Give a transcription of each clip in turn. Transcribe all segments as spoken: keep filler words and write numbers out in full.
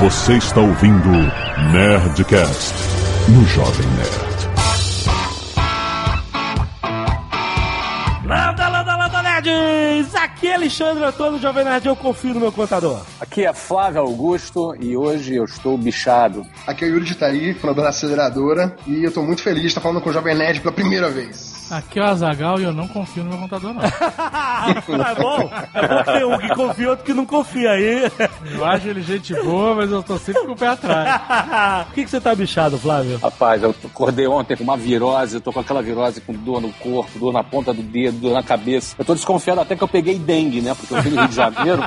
Você está ouvindo Nerdcast no Jovem Nerd. Landa, landa, landa, nerds! Aqui é Alexandre, eu tô no Jovem Nerd, eu confio no meu contador. Aqui é Flávio Augusto e hoje eu estou bichado. Aqui é o Yuri Gitahy, fundador da aceleradora, e eu tô muito feliz de estar falando com o Jovem Nerd pela primeira vez. Aqui é o Azaghal e eu não confio no meu contador, não. É bom, é bom ter um que confia e outro que não confia aí. Eu acho ele gente boa, mas eu tô sempre com o pé atrás. Por que, que você tá bichado, Flávio? Rapaz, eu acordei ontem com uma virose, eu tô com aquela virose com dor no corpo, dor na ponta do dedo, dor na cabeça. Eu tô desconfiado até que eu peguei dengue, né? Porque eu fui no Rio de Janeiro.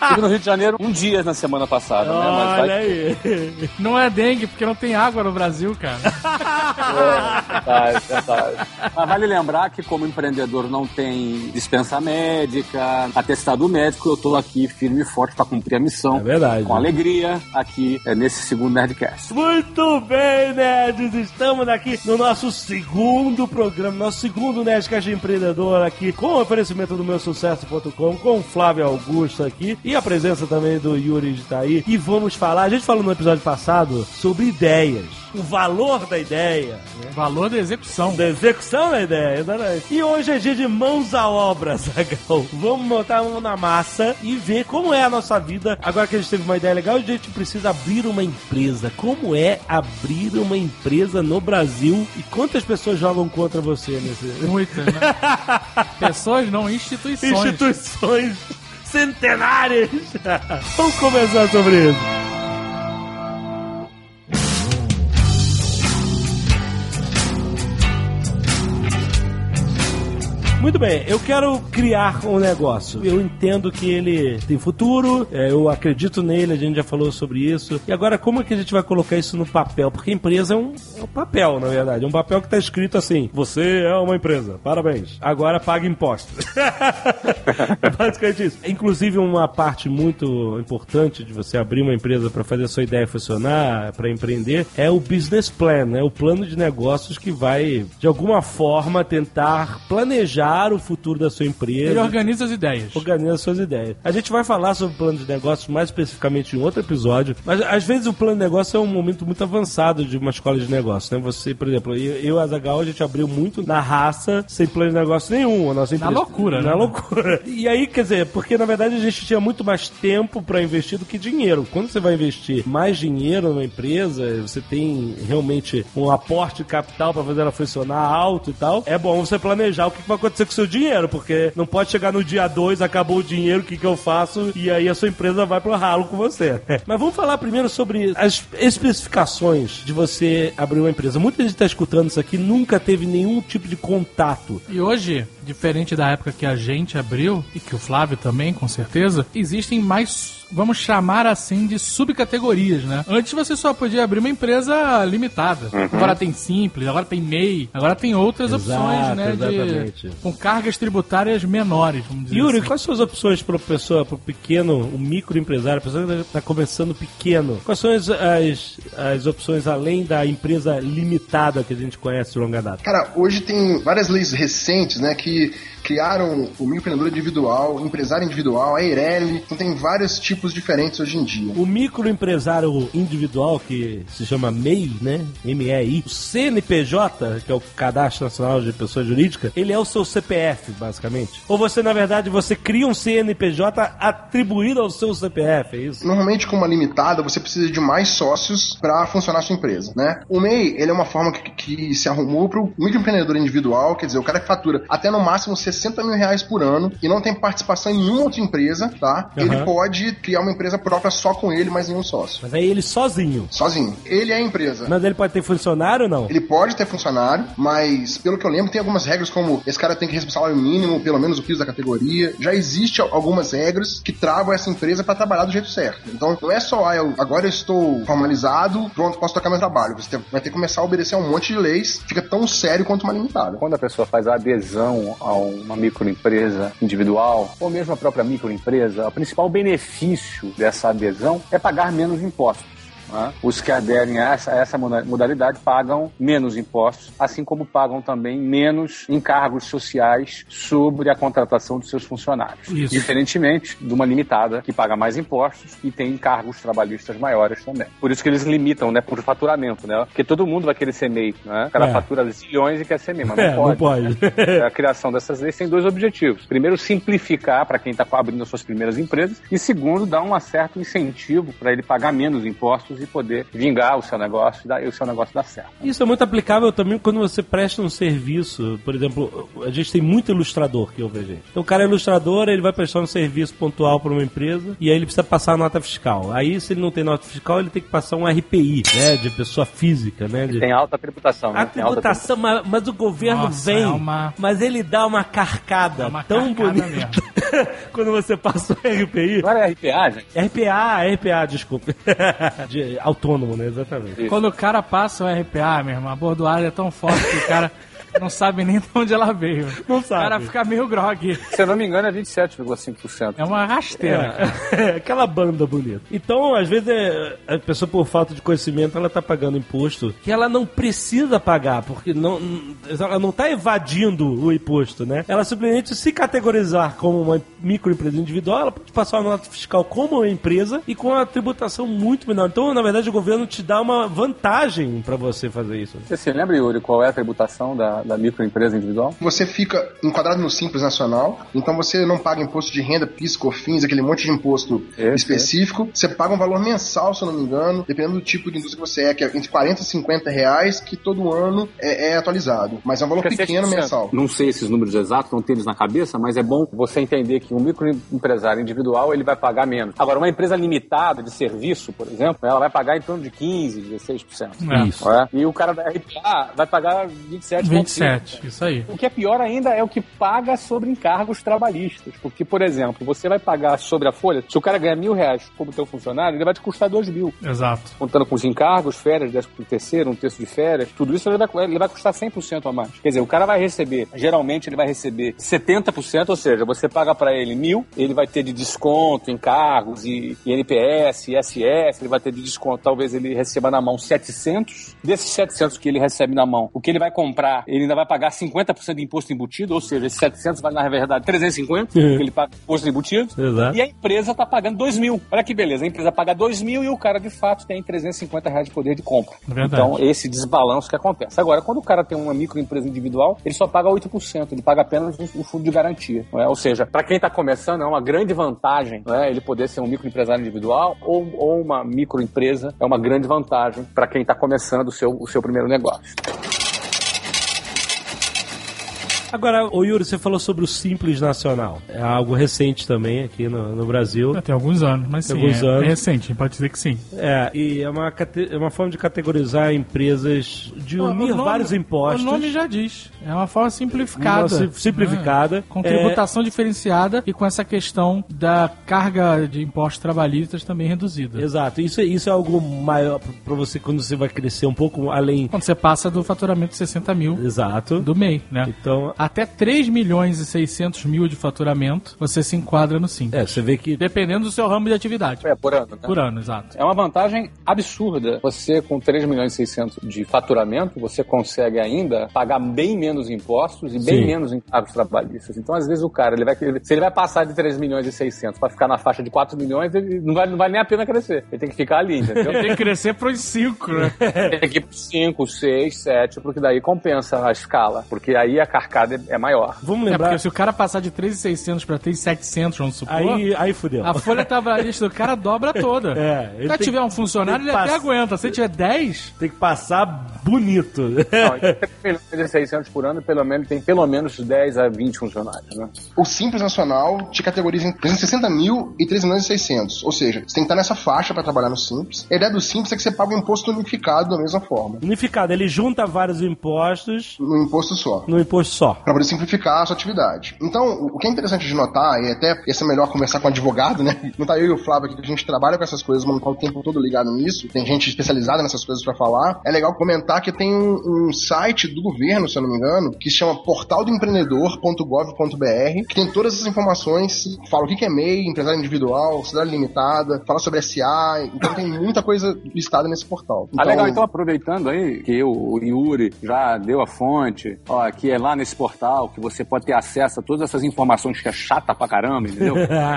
Estive no Rio de Janeiro um dia na semana passada, oh, né? Mas vai... aí. Não é dengue, porque não tem água no Brasil, cara. É, tá, tá, tá. Mas vale lembrar que, como empreendedor, não tem dispensa médica, atestado médico, eu estou aqui firme e forte para cumprir a missão. É verdade. Com alegria, aqui nesse segundo Nerdcast. Muito bem, nerds! Estamos aqui no nosso segundo programa, nosso segundo Nerdcast Empreendedor aqui, com o oferecimento do meu sucesso ponto com, com o Flávio Augusto aqui e a presença também do Yuri Gitahy. E vamos falar, a gente falou no episódio passado sobre ideias. O valor da ideia. O valor da execução. Da execução da ideia, exatamente. E hoje é dia de mãos à obra, Zagal. Vamos botar a mão na massa e ver como é a nossa vida. Agora que a gente teve uma ideia legal, a gente precisa abrir uma empresa. Como é abrir uma empresa no Brasil? E quantas pessoas jogam contra você nesse... Muitas, né? Pessoas não, instituições. Instituições centenárias. Vamos conversar sobre isso. Muito bem, eu quero criar um negócio. Eu entendo que ele tem futuro, eu acredito nele, a gente já falou sobre isso. E agora, como é que a gente vai colocar isso no papel? Porque a empresa é um, é um papel, na verdade. É um papel que está escrito assim, você é uma empresa, parabéns. Agora paga impostos. É basicamente isso. Inclusive, uma parte muito importante de você abrir uma empresa para fazer a sua ideia funcionar, para empreender, é o business plan, né? O plano de negócios que vai, de alguma forma, tentar planejar o futuro da sua empresa. Ele organiza as ideias. Organiza as suas ideias. A gente vai falar sobre plano de negócios mais especificamente em outro episódio, mas às vezes o plano de negócio é um momento muito avançado de uma escola de negócios, né? Você, por exemplo, eu e o Azaghal, a gente abriu muito na raça, sem plano de negócio nenhum. A nossa empresa. Na loucura, né? Na loucura. E aí, quer dizer, porque na verdade a gente tinha muito mais tempo para investir do que dinheiro. Quando você vai investir mais dinheiro numa empresa, você tem realmente um aporte de capital para fazer ela funcionar alto e tal, é bom você planejar o que vai acontecer com o seu dinheiro, porque não pode chegar no dia dois, acabou o dinheiro, o que, que eu faço? E aí a sua empresa vai pro ralo com você. Mas vamos falar primeiro sobre as especificações de você abrir uma empresa. Muita gente tá escutando isso aqui, nunca teve nenhum tipo de contato. E hoje, diferente da época que a gente abriu, e que o Flávio também, com certeza, existem mais... vamos chamar assim de subcategorias, né? Antes você só podia abrir uma empresa limitada. Uhum. Agora tem Simples, agora tem MEI, agora tem outras Exato, opções, né? Exatamente. De, com cargas tributárias menores, vamos dizer Yuri, assim. Quais são as opções para a pessoa, para o pequeno, o microempresário, a pessoa que está começando pequeno? Quais são as, as, as opções além da empresa limitada que a gente conhece de longa data? Cara, hoje tem várias leis recentes, né, que criaram o microempreendedor individual, o empresário individual, a Eireli, então tem vários tipos diferentes hoje em dia. O microempresário individual, que se chama MEI, né? M E I. O C N P J, que é o Cadastro Nacional de Pessoa Jurídica, ele é o seu C P F, basicamente. Ou você, na verdade, você cria um C N P J atribuído ao seu C P F, é isso? Normalmente, com uma limitada, você precisa de mais sócios para funcionar a sua empresa, né? O MEI, ele é uma forma que, que se arrumou para o microempreendedor individual, quer dizer, o cara que fatura até no máximo sessenta mil reais por ano e não tem participação em nenhuma outra empresa, tá? Uhum. Ele pode criar uma empresa própria só com ele, mas nenhum sócio. Mas aí ele sozinho? Sozinho. Ele é a empresa. Mas ele pode ter funcionário ou não? Ele pode ter funcionário, mas pelo que eu lembro, tem algumas regras como esse cara tem que receber salário mínimo, pelo menos o piso da categoria. Já existe algumas regras que travam essa empresa pra trabalhar do jeito certo. Então, não é só, ah, eu, agora eu estou formalizado, pronto, posso tocar meu trabalho. Você vai ter que começar a obedecer um monte de leis, fica tão sério quanto uma limitada. Quando a pessoa faz a adesão a um uma microempresa individual ou mesmo a própria microempresa, o principal benefício dessa adesão é pagar menos impostos. né? Os que aderem a essa, a essa modalidade pagam menos impostos, assim como pagam também menos encargos sociais sobre a contratação dos seus funcionários. Isso. Diferentemente de uma limitada, que paga mais impostos e tem encargos trabalhistas maiores também. Por isso que eles limitam, né, por faturamento, né? Porque todo mundo vai querer ser MEI, né? O cara é. fatura zilhões e quer ser MEI, mas é, não pode. Não pode. Né? A criação dessas leis tem dois objetivos. Primeiro, simplificar para quem está abrindo as suas primeiras empresas, e segundo, dar um certo incentivo para ele pagar menos impostos e poder vingar o seu negócio e, dar, e o seu negócio dar certo. Isso é muito aplicável também quando você presta um serviço. Por exemplo, a gente tem muito ilustrador que ouve a gente. Então o cara é ilustrador, ele vai prestar um serviço pontual para uma empresa e aí ele precisa passar a nota fiscal. Aí se ele não tem nota fiscal, ele tem que passar um R P I, né, de pessoa física, né? De... Tem alta tributação. Né? A tributação, mas, mas o governo Nossa, vem, é uma... mas ele dá uma carcada é uma tão carcada bonita quando você passa o R P I. Agora é R P A, gente. RPA, RPA, desculpa. De, autônomo, né? Exatamente. Isso. Quando o cara passa o R P A, meu irmão, a bordoada é tão forte que o cara... não sabe nem de onde ela veio. Não sabe. O cara fica meio grogue. Se eu não me engano, é vinte e sete vírgula cinco por cento. É uma rasteira. É, é aquela banda bonita. Então, às vezes, é, a pessoa, por falta de conhecimento, ela tá pagando imposto que ela não precisa pagar, porque não, ela não tá evadindo o imposto, né? Ela simplesmente se categorizar como uma microempresa individual, ela pode passar uma nota fiscal como uma empresa e com uma tributação muito menor. Então, na verdade, o governo te dá uma vantagem para você fazer isso. Você se lembra, Yuri, qual é a tributação da... da microempresa individual? Você fica enquadrado no Simples Nacional, então você não paga imposto de renda, PIS, COFINS, aquele monte de imposto é, específico. É. Você paga um valor mensal, se eu não me engano, dependendo do tipo de indústria que você é, que é entre quarenta e cinquenta reais, que todo ano é, é atualizado. Mas é um valor fica pequeno mensal. Não sei esses números exatos, não tenho eles na cabeça, mas é bom você entender que um microempresário individual, ele vai pagar menos. Agora, uma empresa limitada de serviço, por exemplo, ela vai pagar em torno de quinze por cento, dezesseis por cento. É. Isso. É? E o cara da R P A vai pagar vinte e sete por cento. vinte e sete, isso aí. O que é pior ainda é o que paga sobre encargos trabalhistas. Porque, por exemplo, você vai pagar sobre a folha, se o cara ganha mil reais como teu funcionário, ele vai te custar dois mil. Exato. Contando com os encargos, férias, décimo terceiro, um terço de férias, tudo isso ele vai, ele vai custar cem por cento a mais. Quer dizer, o cara vai receber, geralmente ele vai receber setenta por cento, ou seja, você paga pra ele mil, ele vai ter de desconto, encargos, e I N P S, I S S, ele vai ter de desconto, talvez ele receba na mão setecentos. Desses setecentos que ele recebe na mão, o que ele vai comprar, ele ainda vai pagar cinquenta por cento de imposto embutido, ou seja, esses setecentos vale, na verdade, trezentos e cinquenta, que ele paga imposto embutido. Exato. E a empresa tá pagando dois mil. Olha que beleza, a empresa paga dois mil e o cara, de fato, tem trezentos e cinquenta reais de poder de compra. Verdade. Então, esse desbalanço que acontece. Agora, quando o cara tem uma microempresa individual, ele só paga oito por cento, ele paga apenas o fundo de garantia. Não é? Ou seja, para quem tá começando, é uma grande vantagem, não é? Ele poder ser um microempresário individual ou, ou uma microempresa, é uma grande vantagem para quem tá começando o seu, o seu primeiro negócio. Agora, ô Yuri, você falou sobre o Simples Nacional. É algo recente também aqui no, no Brasil. Tem alguns anos, mas tem sim, alguns é, anos. É recente, pode dizer que sim. É, e é uma, é uma forma de categorizar empresas, de unir nome, vários impostos. O nome já diz, é uma forma simplificada. Uma simplificada. É, com tributação é, diferenciada e com essa questão da carga de impostos trabalhistas também reduzida. Exato, isso, isso é algo maior para você quando você vai crescer um pouco além... Quando você passa do faturamento de sessenta mil. Exato. Do M E I, né? Então... Até três milhões e seiscentos mil de faturamento, você se enquadra no Simples. É, você vê que... Dependendo do seu ramo de atividade. É, por ano, né? Por ano, exato. É uma vantagem absurda. Você, com três milhões e seiscentos de faturamento, você consegue ainda pagar bem menos impostos e bem Sim. menos encargos trabalhistas. Então, às vezes, o cara, ele vai, se ele vai passar de três milhões e seiscentos para ficar na faixa de quatro milhões, ele não vale, não vale nem a pena crescer. Ele tem que ficar ali, entendeu? Ele tem que crescer para os cinco, né? Tem que ir para os cinco, seis, sete, porque daí compensa a escala. Porque aí a carcaça é maior. Vamos lembrar. É porque se o cara passar de três mil e seiscentos para três mil e setecentos, vamos supor. Aí, aí fudeu. A folha trabalhista do cara dobra toda. É, ele se tiver um funcionário, ele pass... até aguenta. Se ele tiver dez, tem que passar bonito. Não, três mil e seiscentos por ano, pelo menos, tem pelo menos dez a vinte funcionários, né? O Simples Nacional te categoriza em trezentos e sessenta mil e três milhões e seiscentos. Ou seja, você tem que estar nessa faixa para trabalhar no Simples. A ideia do Simples é que você paga o imposto unificado da mesma forma. Unificado, ele junta vários impostos. No imposto só. No imposto só. menor, para poder simplificar a sua atividade. Então, o que é interessante de notar, e até ia ser melhor conversar com um advogado, né? Não tá eu e o Flávio aqui, que a gente trabalha com essas coisas, mas não tá o tempo todo ligado nisso, tem gente especializada nessas coisas para falar. É legal comentar que tem um, um site do governo, se eu não me engano, que se chama portal do empreendedor ponto gov ponto br, que tem todas essas informações, fala o que é M E I, empresário individual, cidade limitada, fala sobre S A, então tem muita coisa listada nesse portal. Então, ah, legal, então aproveitando aí que eu, o Yuri já deu a fonte, ó, que é lá nesse portal que você pode ter acesso a todas essas informações que é chata pra caramba, entendeu?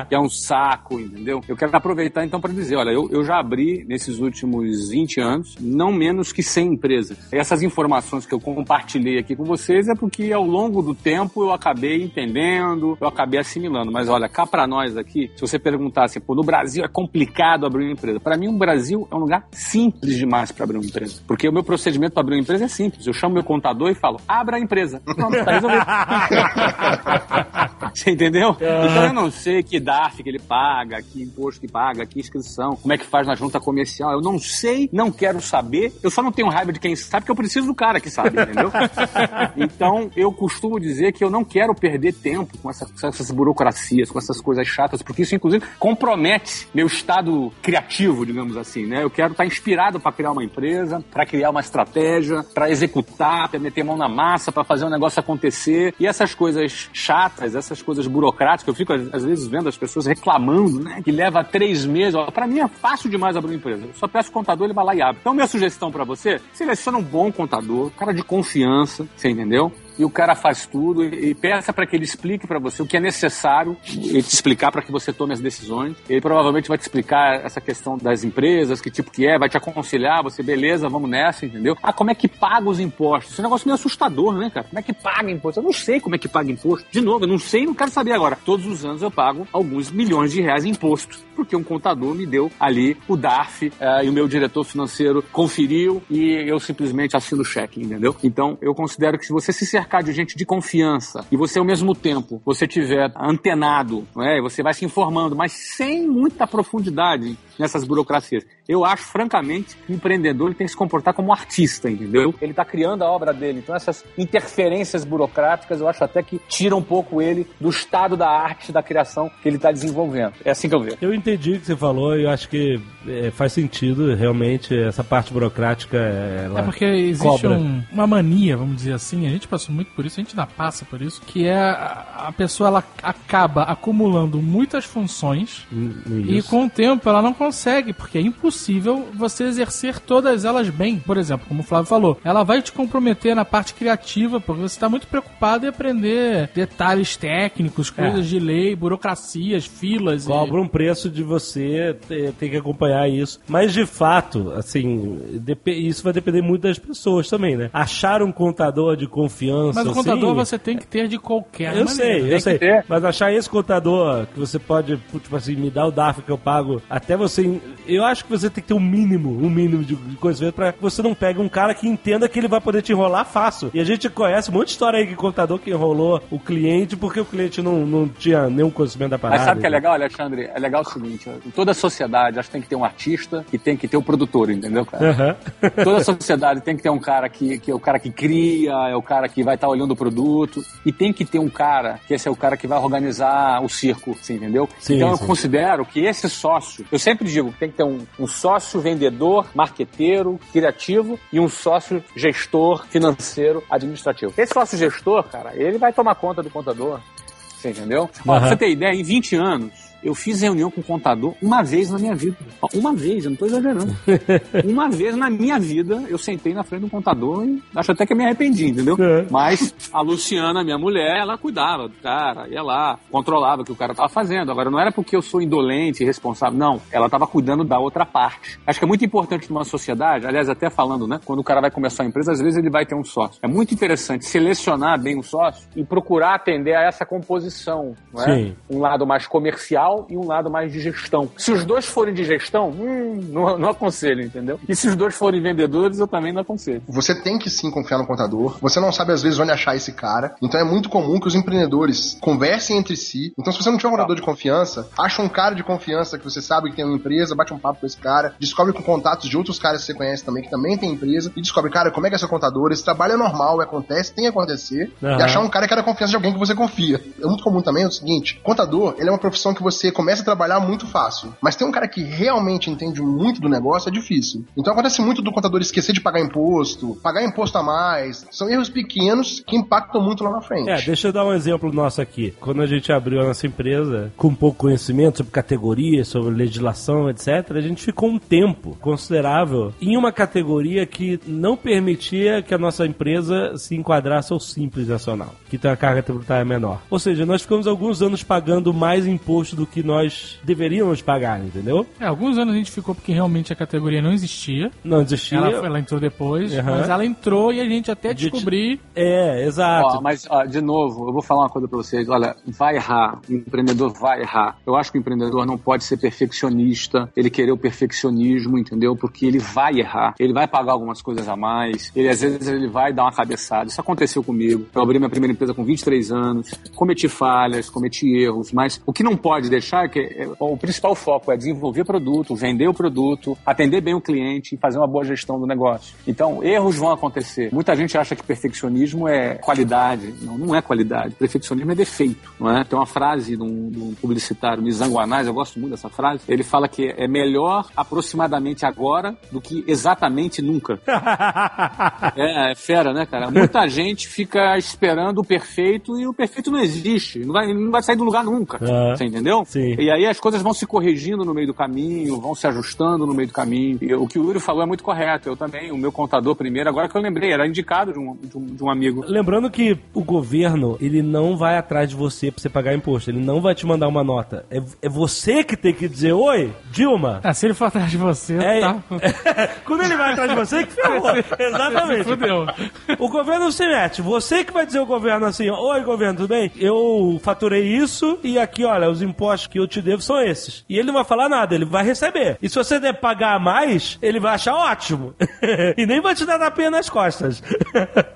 Que é um saco, entendeu? Eu quero aproveitar então pra dizer, olha, eu, eu já abri nesses últimos vinte anos, não menos que cem empresas. E essas informações que eu compartilhei aqui com vocês é porque ao longo do tempo eu acabei entendendo, eu acabei assimilando, mas olha, cá pra nós aqui, se você perguntasse, pô, no Brasil é complicado abrir uma empresa. Pra mim, o Brasil é um lugar simples demais pra abrir uma empresa, porque o meu procedimento pra abrir uma empresa é simples, eu chamo meu contador e falo, abra a empresa. Pronto, tá resolvido. Você entendeu? Então eu não sei que D A R F que ele paga, que imposto que paga, que inscrição, como é que faz na junta comercial. Eu não sei, não quero saber. Eu só não tenho raiva de quem sabe, porque eu preciso do cara que sabe, entendeu? Então eu costumo dizer que eu não quero perder tempo com essas, com essas burocracias, com essas coisas chatas, porque isso inclusive compromete meu estado criativo, digamos assim, né? Eu quero estar inspirado para criar uma empresa, para criar uma estratégia, para executar, para meter mão na massa, para fazer um negócio acontecer. E essas coisas chatas, essas coisas burocráticas, eu fico às vezes vendo as pessoas reclamando, né, que leva três meses. Ó, pra mim é fácil demais abrir uma empresa. Eu só peço o contador, ele vai lá e abre. Então, minha sugestão pra você, seleciona um bom contador, cara de confiança, você entendeu? E o cara faz tudo e peça para que ele explique para você o que é necessário ele te explicar para que você tome as decisões. Ele provavelmente vai te explicar essa questão das empresas, que tipo que é, vai te aconselhar, você, beleza, vamos nessa, entendeu? Ah, como é que paga os impostos? Esse negócio meio assustador, né, cara? Como é que paga imposto? Eu não sei como é que paga imposto. De novo, eu não sei e não quero saber agora. Todos os anos eu pago alguns milhões de reais em imposto, porque um contador me deu ali o D A R F uh, e o meu diretor financeiro conferiu e eu simplesmente assino o cheque, entendeu? Então, eu considero que se você se cercar de gente de confiança e você ao mesmo tempo você tiver antenado, né, você vai se informando, mas sem muita profundidade nessas burocracias. Eu acho, francamente, que o empreendedor ele tem que se comportar como um artista, entendeu? Ele está criando a obra dele. Então, essas interferências burocráticas, eu acho até que tiram um pouco ele do estado da arte, da criação que ele está desenvolvendo. É assim que eu vejo. Eu entendi o que você falou e eu acho que é, faz sentido, realmente, essa parte burocrática. Ela é porque existe um, uma mania, vamos dizer assim, a gente passou muito por isso, a gente ainda passa por isso, que é a, a pessoa, ela acaba acumulando muitas funções isso. E com o tempo ela não consegue, porque é impossível você exercer todas elas bem. Por exemplo, como o Flávio falou, ela vai te comprometer na parte criativa, porque você está muito preocupado em aprender detalhes técnicos, coisas é. de lei, burocracias, filas. Cobra e... um preço de você ter, ter que acompanhar isso. Mas, de fato, assim, isso vai depender muito das pessoas também, né? Achar um contador de confiança... Mas o contador assim, você tem que ter de qualquer eu maneira. Sei, eu sei, eu sei. Mas achar esse contador que você pode, tipo assim, me dar o D A R F que eu pago, até você... Eu acho que você tem que ter um mínimo, um mínimo de, de conhecimento pra que você não pegue um cara que entenda que ele vai poder te enrolar fácil. E a gente conhece um monte de história aí de contador que enrolou o cliente porque o cliente não, não tinha nenhum conhecimento da parada. Mas sabe o que é legal, Alexandre? É legal o seguinte, em toda sociedade, acho que tem que ter um artista e tem que ter o um produtor, entendeu, cara? Uhum. Toda sociedade tem que ter um cara que, que é o cara que cria, é o cara que vai estar tá olhando o produto, e tem que ter um cara que esse é o cara que vai organizar o circo, assim, entendeu? Sim, então eu sim. considero que esse sócio, eu sempre digo que tem que ter um, um sócio vendedor, marqueteiro, criativo e um sócio gestor, financeiro, administrativo. Esse sócio gestor, cara, ele vai tomar conta do contador, você entendeu? Uhum. Ó, pra você ter ideia, em vinte anos, eu fiz reunião com o contador uma vez na minha vida. Uma vez, eu não estou exagerando. Uma vez na minha vida, eu sentei na frente do contador e acho até que eu me arrependi, entendeu? É. Mas a Luciana, minha mulher, ela cuidava do cara, ia lá, controlava o que o cara estava fazendo. Agora, não era porque eu sou indolente e irresponsável, não. Ela estava cuidando da outra parte. Acho que é muito importante numa sociedade, aliás, até falando, né? Quando o cara vai começar a empresa, às vezes ele vai ter um sócio. É muito interessante selecionar bem o sócio e procurar atender a essa composição, né? Sim. Um lado mais comercial, comercial e um lado mais de gestão. Se os dois forem de gestão, hum, não, não aconselho, entendeu? E se os dois forem vendedores, eu também não aconselho. Você tem que sim confiar no contador, você não sabe às vezes onde achar esse cara, então é muito comum que os empreendedores conversem entre si. Então se você não tiver um contador de confiança, acha um cara de confiança que você sabe que tem uma empresa, bate um papo com esse cara, descobre com contatos de outros caras que você conhece também, que também tem empresa, e descobre, cara, como é que é seu contador, esse trabalho é normal, acontece, tem que acontecer, uhum. E achar um cara que era confiança de alguém que você confia. É muito comum também é o seguinte, contador, ele é uma profissão que você começa a trabalhar muito fácil, mas tem um cara que realmente entende muito do negócio, é difícil. Então acontece muito do contador esquecer de pagar imposto, pagar imposto a mais, são erros pequenos que impactam muito lá na frente. É, deixa eu dar um exemplo nosso aqui. Quando a gente abriu a nossa empresa, com pouco conhecimento sobre categorias, sobre legislação, etcétera, a gente ficou um tempo considerável em uma categoria que não permitia que a nossa empresa se enquadrasse ao Simples Nacional, que tem uma carga tributária menor. Ou seja, nós ficamos alguns anos pagando mais imposto do que nós deveríamos pagar, entendeu? É, alguns anos a gente ficou porque realmente a categoria não existia. Não existia. Ela, ela entrou depois, uhum. Mas ela entrou e a gente até descobrir... É, exato. Ó, mas, ó, de novo, eu vou falar uma coisa pra vocês. Olha, vai errar. O empreendedor vai errar. Eu acho que o empreendedor não pode ser perfeccionista, ele querer o perfeccionismo, entendeu? Porque ele vai errar. Ele vai pagar algumas coisas a mais. Ele, às vezes, ele vai dar uma cabeçada. Isso aconteceu comigo. Eu abri minha primeira empresa com vinte e três anos, cometi falhas, cometi erros, mas o que não pode deixar é que é, o principal foco é desenvolver produto, vender o produto, atender bem o cliente e fazer uma boa gestão do negócio. Então, erros vão acontecer. Muita gente acha que perfeccionismo é qualidade. Não, não é qualidade. Perfeccionismo é defeito, não é? Tem uma frase de um, de um publicitário, Mizanguanaz, eu gosto muito dessa frase, ele fala que é melhor aproximadamente agora do que exatamente nunca. É, é fera, né, cara? Muita gente fica esperando o perfeito e o perfeito não existe. Não vai, não vai sair do lugar nunca. Ah, você entendeu? Sim. E aí as coisas vão se corrigindo no meio do caminho, vão se ajustando no meio do caminho. E o que o Yuri falou é muito correto. Eu também, o meu contador primeiro, agora que eu lembrei, era indicado de um, de um, de um amigo. Lembrando que o governo, ele não vai atrás de você pra você pagar imposto. Ele não vai te mandar uma nota. É, é você que tem que dizer, oi, Dilma. Ah, se ele for atrás de você, é, tá. É, quando ele vai atrás de você, que ferrou. Exatamente. Fudeu. O governo se mete. Você que vai dizer ao governo assim, oi, governo, tudo bem? Eu faturei isso e aqui, olha, os impostos que eu te devo são esses. E ele não vai falar nada, ele vai receber. E se você der pagar mais, ele vai achar ótimo. E nem vai te dar tapinha nas costas.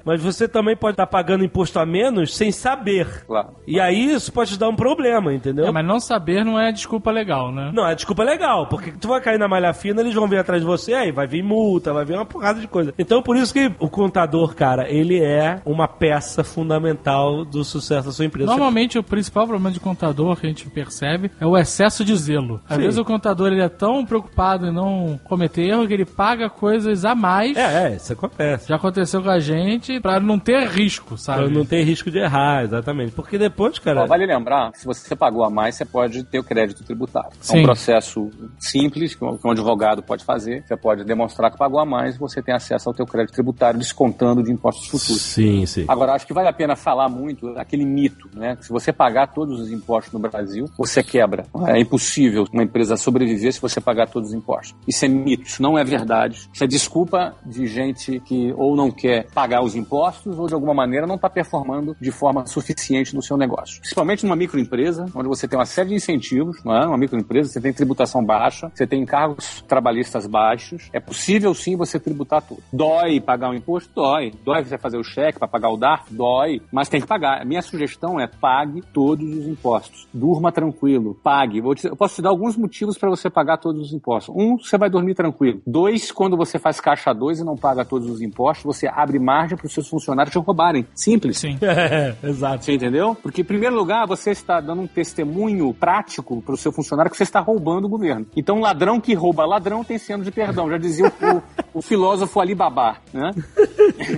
Mas você também pode estar pagando imposto a menos sem saber. Claro. E aí isso pode te dar um problema, entendeu? É, mas não saber não é desculpa legal, né? Não, é desculpa legal, porque tu vai cair na malha fina, eles vão vir atrás de você, aí vai vir multa, vai vir uma porrada de coisa. Então, por isso que o contador, cara, ele é uma peça fundamental do sucesso da sua empresa. Normalmente, o principal problema de contador que a gente percebe é o excesso de zelo. Às Sim. vezes, o contador, ele é tão preocupado em não cometer erro que ele paga coisas a mais. É, é, isso acontece. Já aconteceu com a gente, pra não ter risco, sabe? Pra não ter risco de errar, exatamente. Porque depois, cara... Ó, vale lembrar que se você pagou a mais, você pode ter o crédito tributário. Sim. É um processo simples, que um advogado pode fazer. Você pode demonstrar que pagou a mais, você tem acesso ao teu crédito tributário, descontando de impostos futuros. Sim, sim. Agora, acho que vale a pena falar muito daquele mito, né? Que se você pagar todos os impostos no Brasil, você quebra. É impossível uma empresa sobreviver se você pagar todos os impostos. Isso é mito, isso não é verdade. Isso é desculpa de gente que ou não quer pagar os impostos ou, de alguma maneira, não está performando de forma suficiente no seu negócio. Principalmente numa microempresa, onde você tem uma série de incentivos, não é? Uma microempresa, você tem tributação baixa, você tem encargos trabalhistas baixos. É possível, sim, você tributar tudo. Dói pagar um imposto? Dói. Dói você fazer o cheque para pagar o D A R F? Dói. Mas tem que pagar. A minha sugestão é pague todos os impostos. Durma tranquilo. Pague. Vou te, eu posso te dar alguns motivos para você pagar todos os impostos. Um, você vai dormir tranquilo. Dois, quando você faz caixa dois e não paga todos os impostos, você abre margem para os seus funcionários te roubarem. Simples. Sim. É, exato. Você entendeu? Porque, em primeiro lugar, você está dando um testemunho prático para o seu funcionário que você está roubando o governo. Então, ladrão que rouba ladrão tem sendo de perdão. Já dizia o, o, o filósofo Alibabá, né?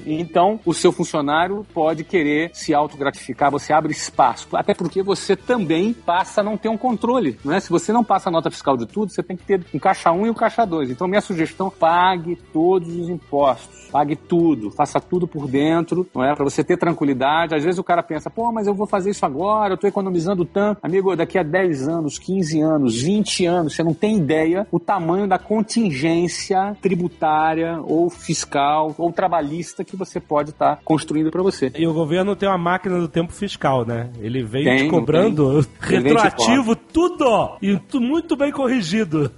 Então, o seu funcionário pode querer se autogratificar, você abre espaço. Até porque você também passa a não ter um controle, né? Se você não passa a nota fiscal de tudo, você tem que ter um caixa um e um caixa dois. Então, minha sugestão, pague todos os impostos. Pague tudo. Faça tudo por dentro, não é? Para você ter tranquilidade. Às vezes o cara pensa, pô, mas eu vou fazer isso agora, eu tô economizando tanto. Amigo, daqui a dez anos, quinze anos, vinte anos, você não tem ideia o tamanho da contingência tributária tributária, ou fiscal, ou trabalhista que você pode estar tá construindo para você. E o governo tem uma máquina do tempo fiscal, né? Ele veio tem, te cobrando retroativo, tudo! E tudo muito bem corrigido.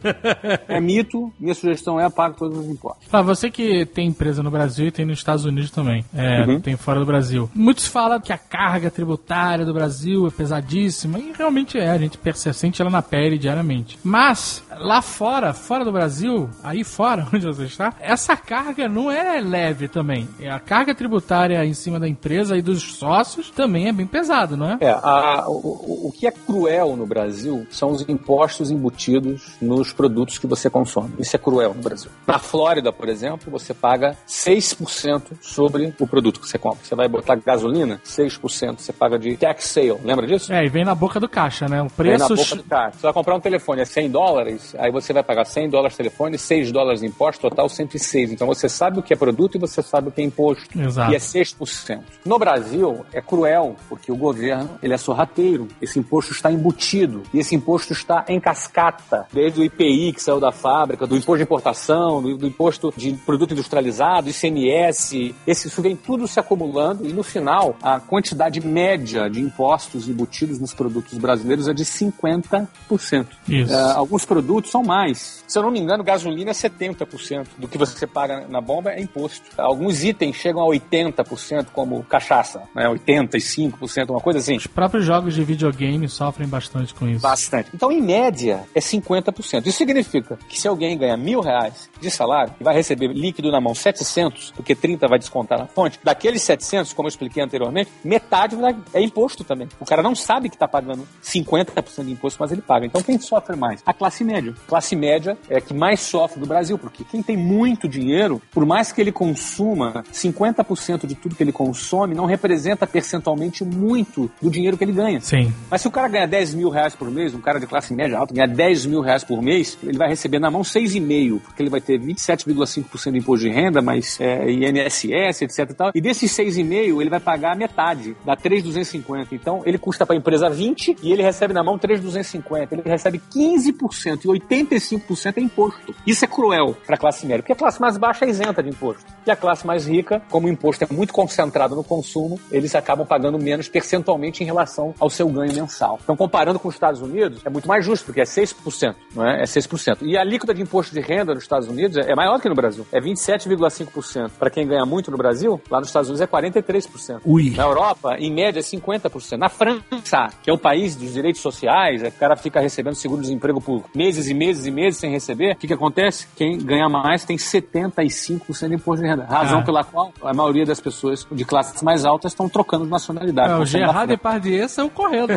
É mito, minha sugestão é pague todos os impostos. Ah, você que tem empresa no Brasil e tem nos Estados Unidos também, é, uhum. tem fora do Brasil. Muitos falam que a carga tributária do Brasil é pesadíssima, e realmente é, a gente percebe, sente ela na pele diariamente. Mas, lá fora, fora do Brasil, aí fora onde você está, essa carga não é leve também. A carga tributária em cima da empresa e dos sócios também é bem pesada, não é? É, a, o, o que é cruel no Brasil são os impostos embutidos nos produtos que você consome. Isso é cruel no Brasil. Na Flórida, por exemplo, você paga seis por cento sobre o produto que você compra. Você vai botar gasolina, seis por cento você paga de tax sale, lembra disso? É, e vem na boca do caixa, né? O preço... Vem na boca do caixa. Você vai comprar um telefone, é cem dólares, aí você vai pagar cem dólares telefone, seis dólares de imposto, total cento e seis. Então você sabe o que é produto e você sabe o que é imposto. Exato. E é seis por cento. No Brasil, é cruel, porque o governo, ele é sorrateiro. Esse imposto está embutido. E esse imposto está em cascata. Desde o I P I que saiu da fábrica, do imposto de importação, do, do imposto de produto industrializado, I C M S. Esse, isso vem tudo se acumulando e no final, a quantidade média de impostos embutidos nos produtos brasileiros é de cinquenta por cento. Isso. É, alguns produtos são mais. Se eu não me engano, gasolina é setenta por cento do que você paga na bomba é imposto. Alguns itens chegam a oitenta por cento, como cachaça, né? oitenta e cinco por cento, uma coisa assim. Os próprios jogos de videogame sofrem bastante com isso. Bastante. Então, em média, é cinquenta por cento. Isso significa que se alguém ganha mil reais de salário e vai receber líquido na mão setecentos, porque trinta vai descontar na fonte, daqueles setecentos, como eu expliquei anteriormente, metade é imposto também. O cara não sabe que está pagando cinquenta por cento de imposto, mas ele paga. Então, quem sofre mais? A classe média. A classe média é a que mais sofre do Brasil, porque quem tem muito dinheiro, por mais que ele consuma, cinquenta por cento de tudo que ele consome não representa percentualmente muito do dinheiro que ele ganha. Sim. Mas se o cara ganha dez mil reais por mês, um cara de classe média alta ganha dez mil reais por mês, ele vai receber na mão seis vírgula cinco, porque ele vai ter vinte e sete vírgula cinco por cento de imposto de renda, mas é, I N S S, etc e tal, e desses seis vírgula cinco ele vai pagar a metade, dá três mil duzentos e cinquenta. Então ele custa para a empresa vinte e ele recebe na mão três mil duzentos e cinquenta, ele recebe quinze por cento e oitenta e cinco por cento é imposto. Isso é cruel para a classe média, porque a classe mais baixa é isenta de imposto, e a classe mais rica, como o imposto é muito concentrado no consumo, eles acabam pagando menos percentualmente em relação ao seu ganho mensal. Então, comparando com os Estados Unidos, é muito mais justo, porque é seis por cento, não é? É seis por cento. E a alíquota de imposto de renda nos Estados Unidos é maior que no Brasil. É vinte e sete vírgula cinco por cento. Para quem ganha muito no Brasil, lá nos Estados Unidos é quarenta e três por cento. Ui. Na Europa, em média, é cinquenta por cento. Na França, que é o país dos direitos sociais, o cara fica recebendo seguro-desemprego por meses e meses e meses sem receber. O que, que acontece? Quem ganha mais tem setenta e cinco por cento de imposto de renda. Razão ah. pela qual a maioria das pessoas de classes mais altas estão trocando de nacionalidade. Não, o Gerard Depardieu saiu correndo.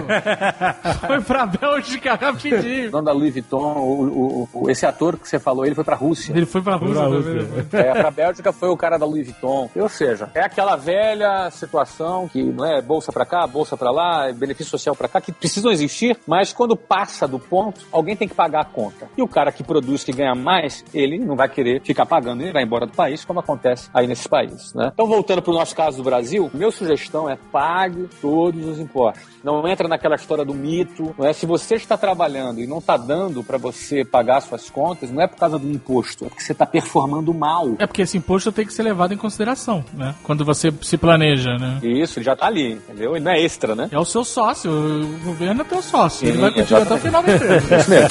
Foi pra Bélgica rapidinho. O dono da Louis Vuitton, o, o, o, esse ator que você falou, ele foi pra Rússia. Ele foi pra Rússia. Pra Rússia. É, pra Bélgica foi o cara da Louis Vuitton. Ou seja, é aquela velha situação que não é bolsa pra cá, bolsa pra lá, benefício social pra cá, que precisam existir, mas quando passa do ponto, alguém tem que pagar a conta. E o cara que produz, que ganha mais, ele não vai querer ficar pagando, ele vai embora do país, como acontece aí nesses países, né? Então, voltando pro nosso caso do Brasil, minha sugestão é pague todos os impostos. Não entra naquela história do mito, não é? Se você está trabalhando e não está dando para você pagar suas contas, não é por causa do imposto, é porque você está performando mal. É porque esse imposto tem que ser levado em consideração, né? Quando você se planeja, né? Isso, ele já está ali, entendeu? Ele não é extra, né? É o seu sócio, o governo é teu sócio, ele vai continuar até o final da empresa. Isso mesmo.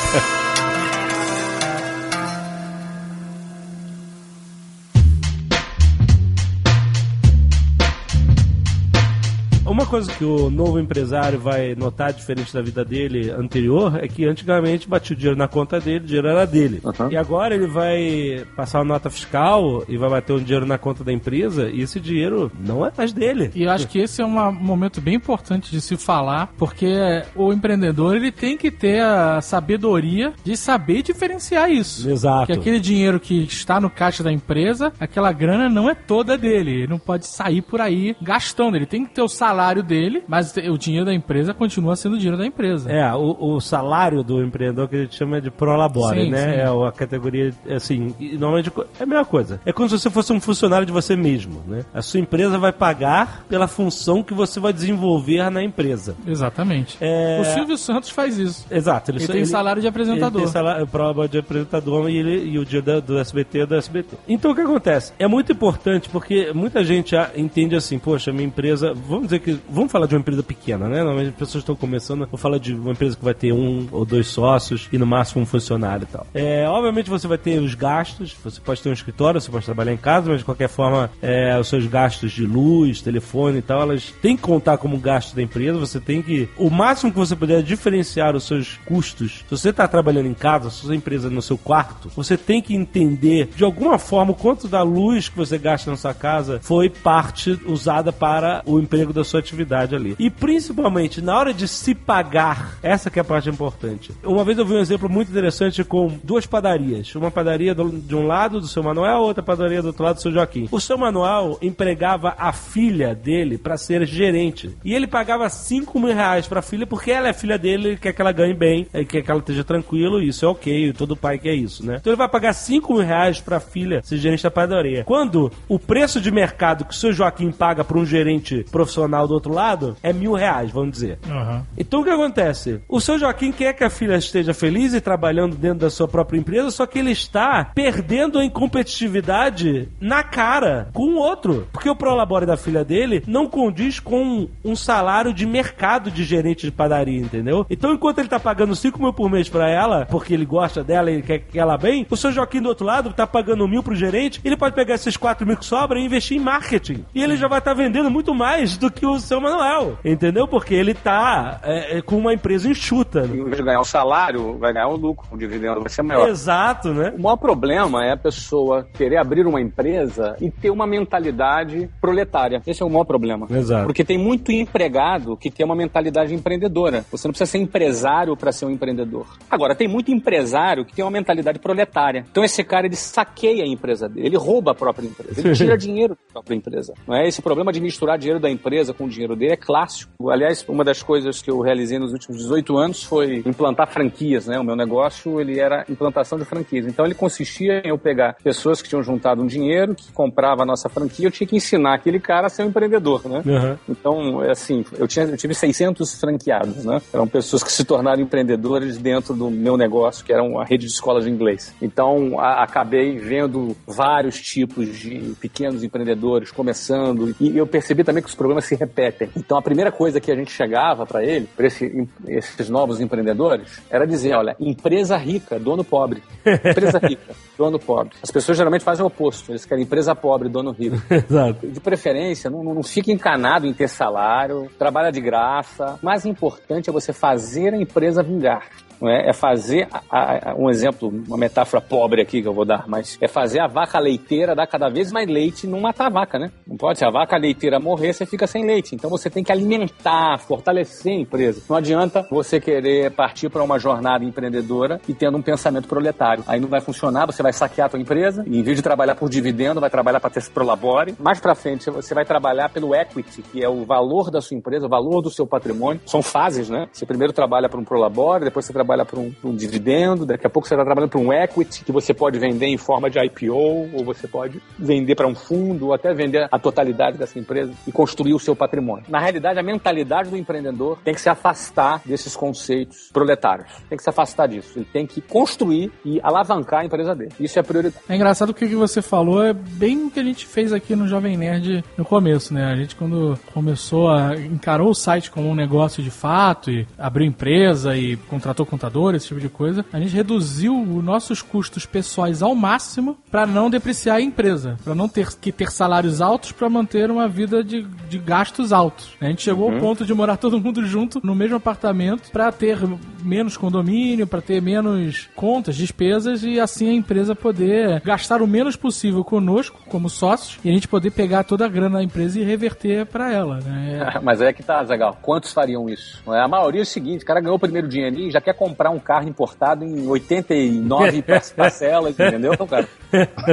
Uma coisa que o novo empresário vai notar diferente da vida dele anterior é que antigamente batia o dinheiro na conta dele, o dinheiro era dele. Uhum. E agora ele vai passar uma nota fiscal e vai bater um dinheiro na conta da empresa e esse dinheiro não é mais dele. E eu acho que esse é um momento bem importante de se falar, porque o empreendedor ele tem que ter a sabedoria de saber diferenciar isso. Exato. Que aquele dinheiro que está no caixa da empresa, aquela grana não é toda dele. Ele não pode sair por aí gastando. Ele tem que ter o salário salário dele, mas o dinheiro da empresa continua sendo o dinheiro da empresa. É, o, o salário do empreendedor que a gente chama de pro labore, sim, né? Sim. É a categoria, assim, normalmente é a mesma coisa. É como se você fosse um funcionário de você mesmo, né? A sua empresa vai pagar pela função que você vai desenvolver na empresa. Exatamente. É... O Silvio Santos faz isso. Exato. Ele, ele tem ele, salário de apresentador. Ele tem salário pro labore de apresentador e, ele, e o dia do, do S B T é do S B T. Então, o que acontece? É muito importante porque muita gente entende assim, poxa, minha empresa, vamos dizer que, vamos falar de uma empresa pequena, né? Normalmente as pessoas estão começando, vou falar de uma empresa que vai ter um ou dois sócios e no máximo um funcionário e tal. É, obviamente você vai ter os gastos, você pode ter um escritório, você pode trabalhar em casa, mas de qualquer forma é, os seus gastos de luz, telefone e tal, elas têm que contar como gasto da empresa, você tem que, o máximo que você puder diferenciar os seus custos. Se você está trabalhando em casa, se a sua empresa é no seu quarto, você tem que entender de alguma forma o quanto da luz que você gasta na sua casa foi parte usada para o emprego da sua atividade ali. E principalmente na hora de se pagar, essa que é a parte importante. Uma vez eu vi um exemplo muito interessante com duas padarias. Uma padaria do, de um lado do seu Manuel, outra padaria do outro lado do seu Joaquim. O seu Manuel empregava a filha dele para ser gerente. E ele pagava cinco mil reais para a filha porque ela é filha dele, ele quer que ela ganhe bem, ele quer que ela esteja tranquilo, e isso é ok, todo pai quer isso, né? Então ele vai pagar cinco mil reais para a filha ser gerente da padaria. Quando o preço de mercado que o seu Joaquim paga para um gerente profissional do outro lado é mil reais, vamos dizer. Uhum. Então o que acontece? O seu Joaquim quer que a filha esteja feliz e trabalhando dentro da sua própria empresa, só que ele está perdendo em competitividade na cara com o outro. Porque o prolabore da filha dele não condiz com um salário de mercado de gerente de padaria, entendeu? Então enquanto ele está pagando cinco mil por mês para ela, porque ele gosta dela e ele quer que ela bem, o seu Joaquim do outro lado está pagando mil pro gerente, ele pode pegar esses quatro mil que sobram e investir em marketing. E ele já vai estar tá vendendo muito mais do que o seu Manuel, entendeu? Porque ele tá é, com uma empresa enxuta. Em vez de ganhar o salário, vai ganhar o lucro, o dividendo vai ser maior. Exato, né? O maior problema é a pessoa querer abrir uma empresa e ter uma mentalidade proletária. Esse é o maior problema. Exato. Porque tem muito empregado que tem uma mentalidade empreendedora. Você não precisa ser empresário para ser um empreendedor. Agora, tem muito empresário que tem uma mentalidade proletária. Então, esse cara, ele saqueia a empresa dele, ele rouba a própria empresa, ele tira dinheiro da própria empresa. Não é? Esse problema de misturar dinheiro da empresa com o dinheiro dele é clássico. Aliás, uma das coisas que eu realizei nos últimos dezoito anos foi implantar franquias, né? O meu negócio, ele era implantação de franquias. Então, ele consistia em eu pegar pessoas que tinham juntado um dinheiro, que comprava a nossa franquia, eu tinha que ensinar aquele cara a ser um empreendedor, né? Uhum. Então, assim, eu, tinha, eu tive seiscentos franqueados, né? Eram pessoas que se tornaram empreendedores dentro do meu negócio, que era uma rede de escolas de inglês. Então, a, acabei vendo vários tipos de pequenos empreendedores começando, e eu percebi também que os problemas se repetem. Então, a primeira coisa que a gente chegava para ele, para esse, esses novos empreendedores, era dizer, olha, empresa rica, dono pobre. Empresa rica, dono pobre. As pessoas geralmente fazem o oposto. Eles querem empresa pobre, dono rico. Exato. De preferência, não, não fica encanado em ter salário, trabalha de graça. O mais importante é você fazer a empresa vingar. É fazer, a, a, um exemplo, uma metáfora pobre aqui que eu vou dar, mas é fazer a vaca leiteira dar cada vez mais leite e não matar a vaca, né? Não pode, se a vaca leiteira morrer, você fica sem leite. Então você tem que alimentar, fortalecer a empresa. Não adianta você querer partir para uma jornada empreendedora e tendo um pensamento proletário. Aí não vai funcionar, você vai saquear a tua empresa e em vez de trabalhar por dividendo, vai trabalhar para ter esse prolabore. Mais para frente, você vai trabalhar pelo equity, que é o valor da sua empresa, o valor do seu patrimônio. São fases, né? Você primeiro trabalha para um prolabore, depois você trabalha trabalha para um, um dividendo, daqui a pouco você está trabalhando para um equity, que você pode vender em forma de I P O, ou você pode vender para um fundo, ou até vender a totalidade dessa empresa e construir o seu patrimônio. Na realidade, a mentalidade do empreendedor tem que se afastar desses conceitos proletários. Tem que se afastar disso. Ele tem que construir e alavancar a empresa dele. Isso é a prioridade. É engraçado que o que você falou é bem o que a gente fez aqui no Jovem Nerd no começo, né? A gente, quando começou, a, encarou o site como um negócio de fato, e abriu empresa e contratou com contador, esse tipo de coisa, a gente reduziu os nossos custos pessoais ao máximo para não depreciar a empresa, para não ter que ter salários altos para manter uma vida de, de gastos altos. A gente chegou uhum. ao ponto de morar todo mundo junto no mesmo apartamento para ter menos condomínio, para ter menos contas, despesas e assim a empresa poder gastar o menos possível conosco, como sócios, e a gente poder pegar toda a grana da empresa e reverter para ela. Né? Mas é que tá, Azaghal, quantos fariam isso? A maioria é o seguinte, o cara ganhou o primeiro dinheirinho e já quer comprar um carro importado em oitenta e nove parcelas, entendeu, cara?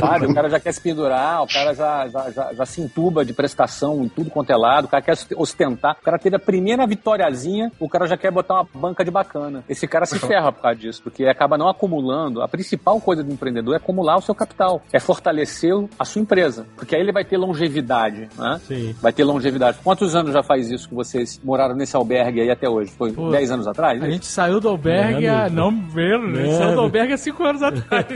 Sabe? O cara já quer se pendurar, o cara já, já, já, já se entuba de prestação em tudo quanto é lado, o cara quer ostentar, o cara teve a primeira vitóriazinha, o cara já quer botar uma banca de bacana. Esse cara se ferra por causa disso, porque acaba não acumulando. A principal coisa do empreendedor é acumular o seu capital, é fortalecer a sua empresa, porque aí ele vai ter longevidade, né? Sim. Vai ter longevidade. Quantos anos já faz isso que vocês moraram nesse albergue aí até hoje? Foi Pô, dez anos atrás? Né? A gente saiu do albergue há... Não, mesmo. Né? A gente saiu do albergue há cinco anos atrás.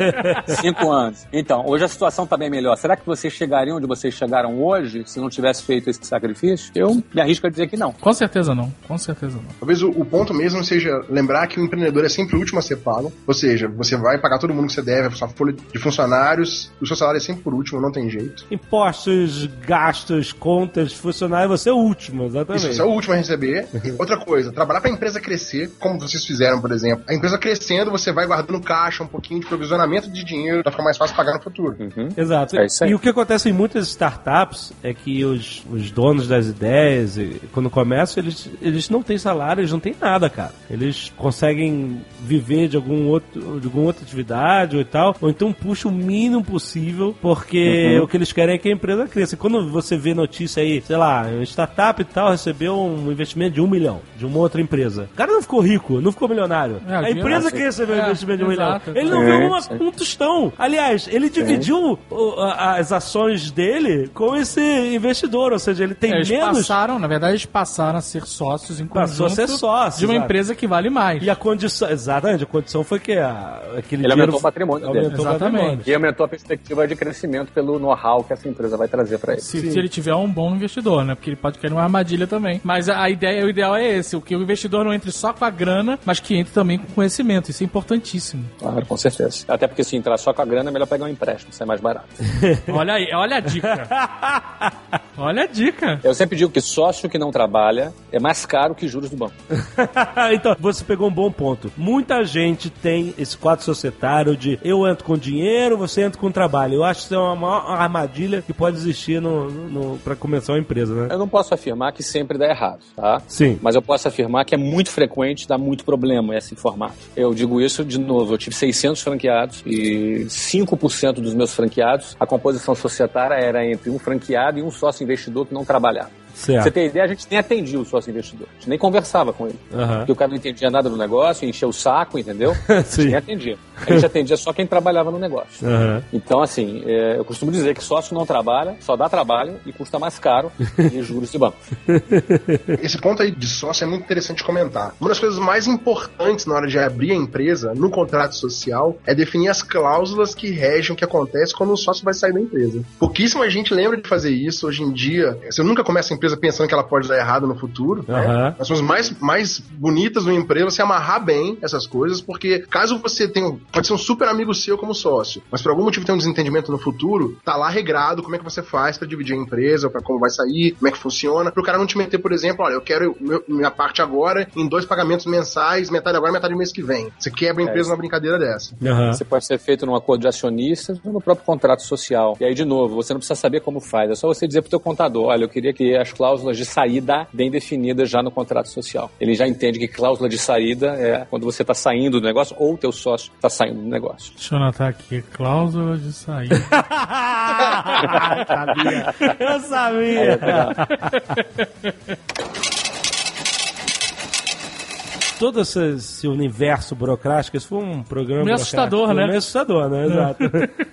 cinco anos. Então, hoje a situação tá bem melhor. Será que vocês chegariam onde vocês chegaram hoje se não tivesse feito esse sacrifício? Eu me arrisco a dizer que não. Com certeza não. Com certeza não. Talvez o, o ponto mesmo seja lembrar que o empreendedor é sempre o último a ser pago. Ou seja, você vai pagar todo mundo que você deve, a sua folha de funcionários, o seu salário é sempre por último, não tem jeito. Impostos, gastos, contas, funcionários, você é o último, exatamente. Isso, você é o último a receber. Outra coisa, trabalhar pra empresa crescer, como vocês fizeram, por exemplo. A empresa crescendo, você vai guardando caixa, um pouquinho de provisionamento de dinheiro, pra ficar mais fácil pagar no futuro. Uhum. Exato. É isso aí. E o que acontece em muitas startups é que os, os donos das ideias, quando começam, eles, eles não têm salário, eles não têm nada, cara. Eles conseguem viver de, algum outro, de alguma outra atividade ou tal, ou então puxa o mínimo possível, porque uhum. o que eles querem é que a empresa cresça. Quando você vê notícia aí, sei lá, uma startup e tal recebeu um investimento de um milhão de uma outra empresa. O cara não ficou rico, não ficou milionário. É, a empresa é, que recebeu o é, investimento de um exato, milhão. Ele não viu uma, um tostão. Aliás, ele dividiu o, a, as ações dele com esse investidor, ou seja, ele tem é, eles menos... passaram, na verdade, eles passaram a ser sócios em conjunto a ser sócio, de uma exato. empresa que vale mais. E a condição, exatamente, a condição foi que a, aquele ele aumentou o patrimônio aumentou dele. Aumentou exatamente. O patrimônio. E aumentou a perspectiva de crescimento pelo know-how que essa empresa vai trazer para ele. Se, se ele tiver um bom investidor, né? Porque ele pode querer uma armadilha também. Mas a, a ideia, o ideal é esse, o que o investidor não entre só com a grana, mas que entre também com conhecimento. Isso é importantíssimo. Claro, com certeza. Até porque se entrar só com a grana, é melhor pegar um empréstimo, isso é mais barato. Olha aí, olha a dica. Olha a dica. Eu sempre digo que sócio que não trabalha é mais caro que juros do banco. Então, você pegou um bom ponto. Muita gente tem esse quadro societário de eu entro com dinheiro, você entra com trabalho. Eu acho que isso é uma maior armadilha que pode existir no, no, para começar uma empresa, né? Eu não posso afirmar que sempre dá errado, tá? Sim. Mas eu posso afirmar que é muito frequente, dá muito problema esse formato. Eu digo isso de novo, eu tive seiscentos franqueados e cinco por cento dos meus franqueados, a composição societária era entre um franqueado e um sócio investidor que não trabalhava. Certo. Você tem ideia, a gente nem atendia o sócio investidor. A gente nem conversava com ele. Uhum. Porque o cara não entendia nada do negócio, encheu o saco, entendeu? A gente nem atendia. A gente atendia só quem trabalhava no negócio. Uhum. Então, assim, é, eu costumo dizer que sócio não trabalha, só dá trabalho e custa mais caro em juros de banco. Esse ponto aí de sócio é muito interessante comentar. Uma das coisas mais importantes na hora de abrir a empresa, no contrato social, é definir as cláusulas que regem o que acontece quando o sócio vai sair da empresa. Pouquíssima gente lembra de fazer isso hoje em dia. Você nunca começa a empresa pensando que ela pode dar errado no futuro, uhum. né? As coisas mais, mais bonitas no emprego, você amarrar bem essas coisas, porque caso você tenha, pode ser um super amigo seu como sócio, mas por algum motivo tem um desentendimento no futuro, tá lá regrado como é que você faz pra dividir a empresa, pra como vai sair, como é que funciona, pro cara não te meter, por exemplo, olha, eu quero meu, minha parte agora em dois pagamentos mensais, metade agora e metade do mês que vem. Você quebra a empresa é. numa brincadeira dessa. Uhum. Você pode ser feito num acordo de acionistas ou no próprio contrato social. E aí, de novo, você não precisa saber como faz, é só você dizer pro teu contador, olha, eu queria que as cláusulas de saída bem definidas já no contrato social. Ele já entende que cláusula de saída é quando você está saindo do negócio ou o teu sócio está saindo do negócio. Deixa eu anotar aqui, cláusula de saída. Eu sabia! Eu sabia! Todo esse universo burocrático, isso foi um programa... Meio assustador, né? Meio assustador, né? Exato.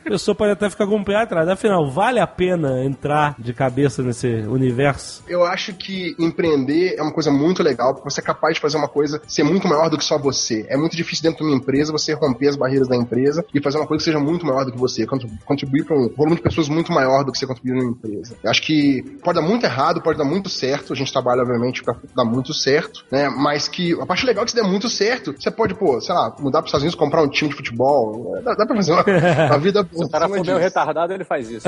A pessoa pode até ficar com um pé atrás. Afinal, vale a pena entrar de cabeça nesse universo? Eu acho que empreender é uma coisa muito legal, porque você é capaz de fazer uma coisa ser muito maior do que só você. É muito difícil dentro de uma empresa você romper as barreiras da empresa e fazer uma coisa que seja muito maior do que você, contribuir para um volume de pessoas muito maior do que você contribuir numa empresa. Eu acho que pode dar muito errado, pode dar muito certo. A gente trabalha, obviamente, para dar muito certo, né? Mas que a parte legal que se der muito certo, você pode, pô, sei lá, mudar pros Estados Unidos, comprar um time de futebol. Dá, dá pra fazer uma, uma vida boa. Se o cara for meio retardado, ele faz isso.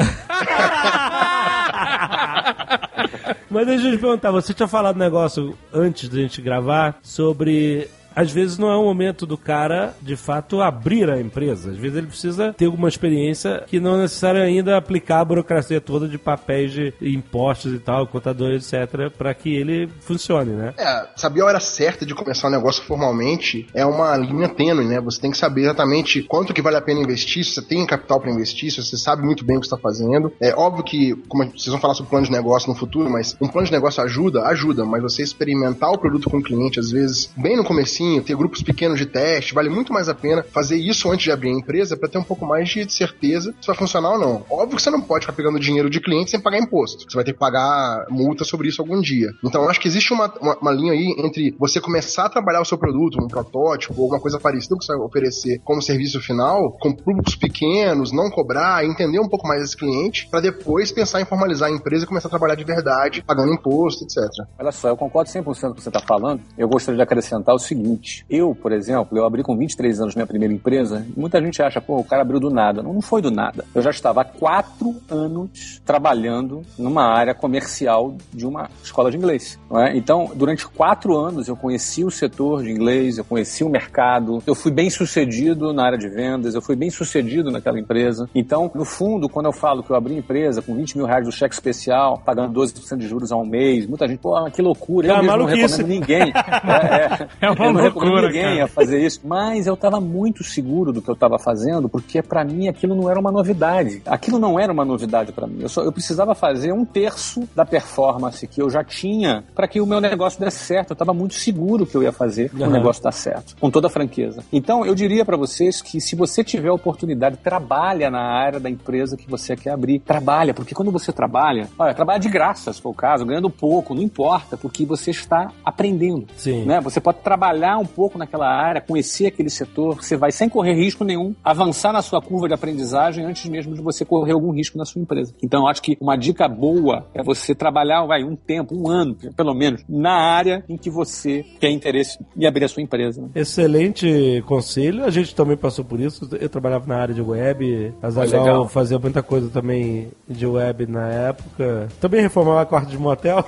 Mas deixa eu te perguntar, você tinha falado um negócio antes da gente gravar sobre... às vezes não é o momento do cara, de fato, abrir a empresa. Às vezes ele precisa ter alguma experiência que não é necessário ainda aplicar a burocracia toda de papéis de impostos e tal, contadores, etcétera, para que ele funcione, né? É, saber a hora certa de começar um negócio formalmente é uma linha tênue, né? Você tem que saber exatamente quanto que vale a pena investir, se você tem capital para investir, se você sabe muito bem o que você está fazendo. É óbvio que, como vocês vão falar sobre plano de negócio no futuro, mas um plano de negócio ajuda, ajuda, mas você experimentar o produto com o cliente, às vezes, bem no comecinho, ter grupos pequenos de teste, vale muito mais a pena fazer isso antes de abrir a empresa para ter um pouco mais de certeza se vai funcionar ou não. Óbvio que você não pode ficar pegando dinheiro de cliente sem pagar imposto. Você vai ter que pagar multa sobre isso algum dia. Então, eu acho que existe uma, uma, uma linha aí entre você começar a trabalhar o seu produto, um protótipo, ou alguma coisa parecida que você vai oferecer como serviço final, com públicos pequenos, não cobrar, entender um pouco mais esse cliente, para depois pensar em formalizar a empresa e começar a trabalhar de verdade, pagando imposto, etcétera. Olha só, eu concordo cem por cento com o que você está falando. Eu gostaria de acrescentar o seguinte. Eu, por exemplo, eu abri com vinte e três anos minha primeira empresa, e muita gente acha, pô, o cara abriu do nada. Não, não foi do nada. Eu já estava há quatro anos trabalhando numa área comercial de uma escola de inglês. Não é? Então, durante quatro anos eu conheci o setor de inglês, eu conheci o mercado, eu fui bem sucedido na área de vendas, eu fui bem sucedido naquela empresa. Então, no fundo, quando eu falo que eu abri empresa com vinte mil reais do cheque especial, pagando doze por cento de juros ao mês, muita gente, pô, que loucura, eu é mesmo não recomendo ninguém. É, é, é uma eu não loucura, recomendo ninguém cara. a fazer isso. Mas eu estava muito seguro do que eu estava fazendo, porque para mim aquilo não era uma novidade. Aquilo não era uma novidade para mim. Eu, só, eu precisava fazer um terço da performance que eu já tinha para que o meu negócio desse certo. Eu estava muito seguro que eu ia fazer uhum. o negócio dar certo, com toda a franqueza. Então, eu diria para vocês que se você tiver oportunidade, trabalha na área da empresa que você quer abrir. Trabalha, porque quando você trabalha, olha, trabalha de graça, se for o caso, ganhando pouco, não importa, porque você está aprendendo. Sim. Né? Você pode trabalhar um pouco naquela área, conhecer aquele setor, você vai sem correr risco nenhum, avançar na sua curva de aprendizagem antes mesmo de você correr algum risco na sua empresa. Então, eu acho que uma dica boa é você trabalhar vai, um tempo, um ano, pelo menos, na área em que você tem interesse em abrir a sua empresa. Né? Excelente conselho. A gente também passou por isso. Eu trabalhava na área de web, Azaghal fazia muita coisa também de web na época. Também reformava quarto de motel.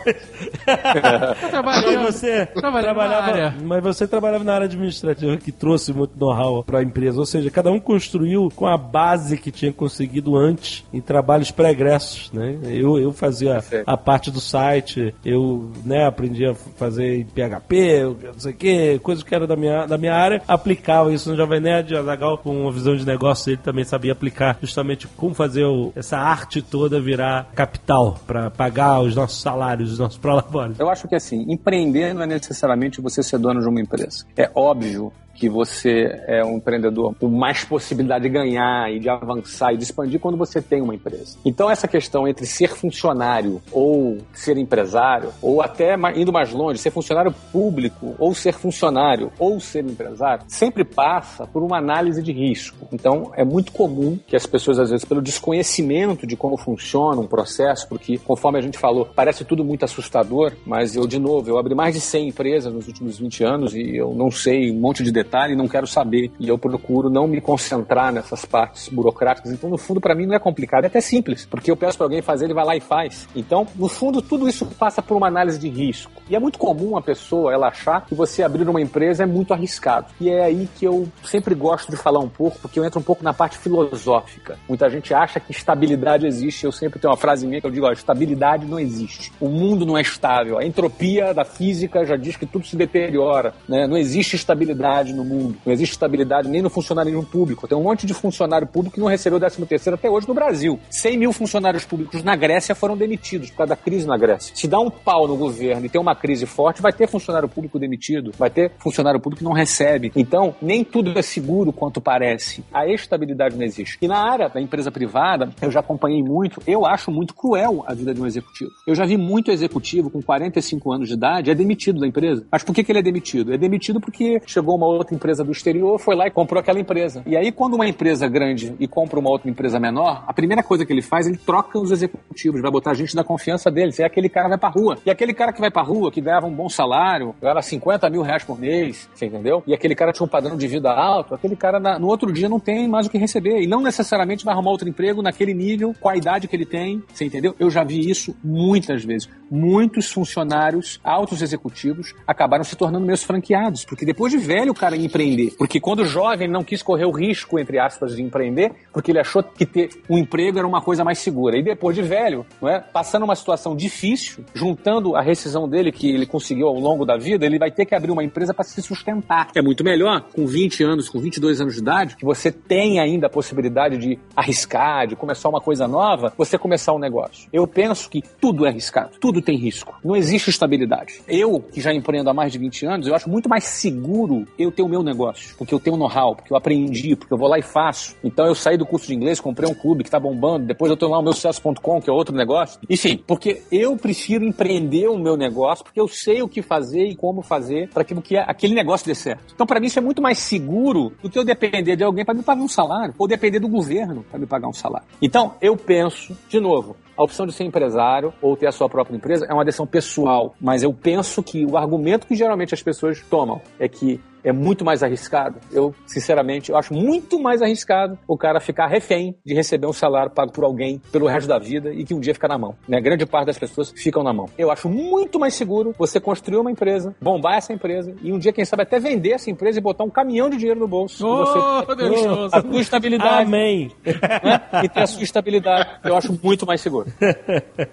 Eu trabalhava, mas você trabalhava, trabalhava mas você trabalhava na área administrativa, que trouxe muito know-how para a empresa. Ou seja, cada um construiu com a base que tinha conseguido antes em trabalhos pregressos, né? Eu, eu fazia a parte do site, eu né, aprendi a fazer em P H P, não sei o que, coisas que eram da minha, da minha área, aplicava isso no Jovem Nerd. Azaghal, com uma visão de negócio, ele também sabia aplicar justamente como fazer o, essa arte toda virar capital para pagar os nossos salários, os nossos prolabores. Eu acho que assim, empreender não é necessariamente você ser dono de uma empresa. É óbvio que você é um empreendedor com mais possibilidade de ganhar e de avançar e de expandir quando você tem uma empresa. Então, essa questão entre ser funcionário ou ser empresário, ou até indo mais longe, ser funcionário público ou ser funcionário ou ser empresário, sempre passa por uma análise de risco. Então, é muito comum que as pessoas, às vezes, pelo desconhecimento de como funciona um processo, porque, conforme a gente falou, parece tudo muito assustador, mas eu, de novo, eu abri mais de cem empresas nos últimos vinte anos e eu não sei um monte de detalhe, não quero saber, e eu procuro não me concentrar nessas partes burocráticas. Então, no fundo, para mim não é complicado, é até simples, porque eu peço para alguém fazer, ele vai lá e faz. Então, no fundo, tudo isso passa por uma análise de risco. E é muito comum a pessoa, ela achar que você abrir uma empresa é muito arriscado. E é aí que eu sempre gosto de falar um pouco, porque eu entro um pouco na parte filosófica. Muita gente acha que estabilidade existe, eu sempre tenho uma frase minha que eu digo, ó, estabilidade não existe. O mundo não é estável. A entropia da física já diz que tudo se deteriora, né? Não existe estabilidade no mundo. Não existe estabilidade nem no funcionalismo público. Tem um monte de funcionário público que não recebeu o décimo terceiro até hoje no Brasil. cem mil funcionários públicos na Grécia foram demitidos por causa da crise na Grécia. Se dá um pau no governo e tem uma crise forte, vai ter funcionário público demitido, vai ter funcionário público que não recebe. Então, nem tudo é seguro quanto parece. A estabilidade não existe. E na área da empresa privada, eu já acompanhei muito, eu acho muito cruel a vida de um executivo. Eu já vi muito executivo com quarenta e cinco anos de idade, é demitido da empresa. Mas por que, que ele é demitido? É demitido porque chegou uma outra outra empresa do exterior, foi lá e comprou aquela empresa. E aí, quando uma empresa grande e compra uma outra empresa menor, a primeira coisa que ele faz, ele troca os executivos, vai botar gente da confiança deles. E aquele cara vai pra rua. E aquele cara que vai pra rua, que ganhava um bom salário, ganhava cinquenta mil reais por mês, você entendeu? E aquele cara tinha um padrão de vida alto, aquele cara na, no outro dia não tem mais o que receber. E não necessariamente vai arrumar outro emprego naquele nível, com a idade que ele tem, você entendeu? Eu já vi isso muitas vezes. Muitos funcionários, altos executivos, acabaram se tornando meus franqueados, porque depois de velho o cara ia empreender. Porque quando jovem ele não quis correr o risco, entre aspas, de empreender, porque ele achou que ter um emprego era uma coisa mais segura. E depois de velho, não é? Passando uma situação difícil, juntando a rescisão dele que ele conseguiu ao longo da vida, ele vai ter que abrir uma empresa para se sustentar. É muito melhor, com vinte anos, com vinte e dois anos de idade, que você tem ainda a possibilidade de arriscar, de começar uma coisa nova, você começar um negócio. Eu penso que tudo é arriscado, tudo tem risco. Não existe estabilidade. Eu, que já empreendo há mais de vinte anos, eu acho muito mais seguro eu ter o meu negócio, porque eu tenho know-how, porque eu aprendi, porque eu vou lá e faço. Então eu saí do curso de inglês, comprei um clube que tá bombando, depois eu tenho lá o meu sucesso ponto com, que é outro negócio. Enfim, porque eu prefiro empreender o meu negócio, porque eu sei o que fazer e como fazer para que aquele negócio dê certo. Então, para mim, isso é muito mais seguro do que eu depender de alguém para me pagar um salário, ou depender do governo para me pagar um salário. Então, eu penso, de novo, a opção de ser empresário ou ter a sua própria empresa é uma decisão pessoal, mas eu penso que o argumento que geralmente as pessoas tomam é que é muito mais arriscado. Eu, sinceramente, eu acho muito mais arriscado o cara ficar refém de receber um salário pago por alguém pelo resto da vida e que um dia fica na mão, né? Grande parte das pessoas ficam na mão. Eu acho muito mais seguro você construir uma empresa, bombar essa empresa e um dia, quem sabe, até vender essa empresa e botar um caminhão de dinheiro no bolso. Oh, você... Deus, a sua estabilidade. Amém. Né? E ter a sua estabilidade. Eu acho muito mais seguro.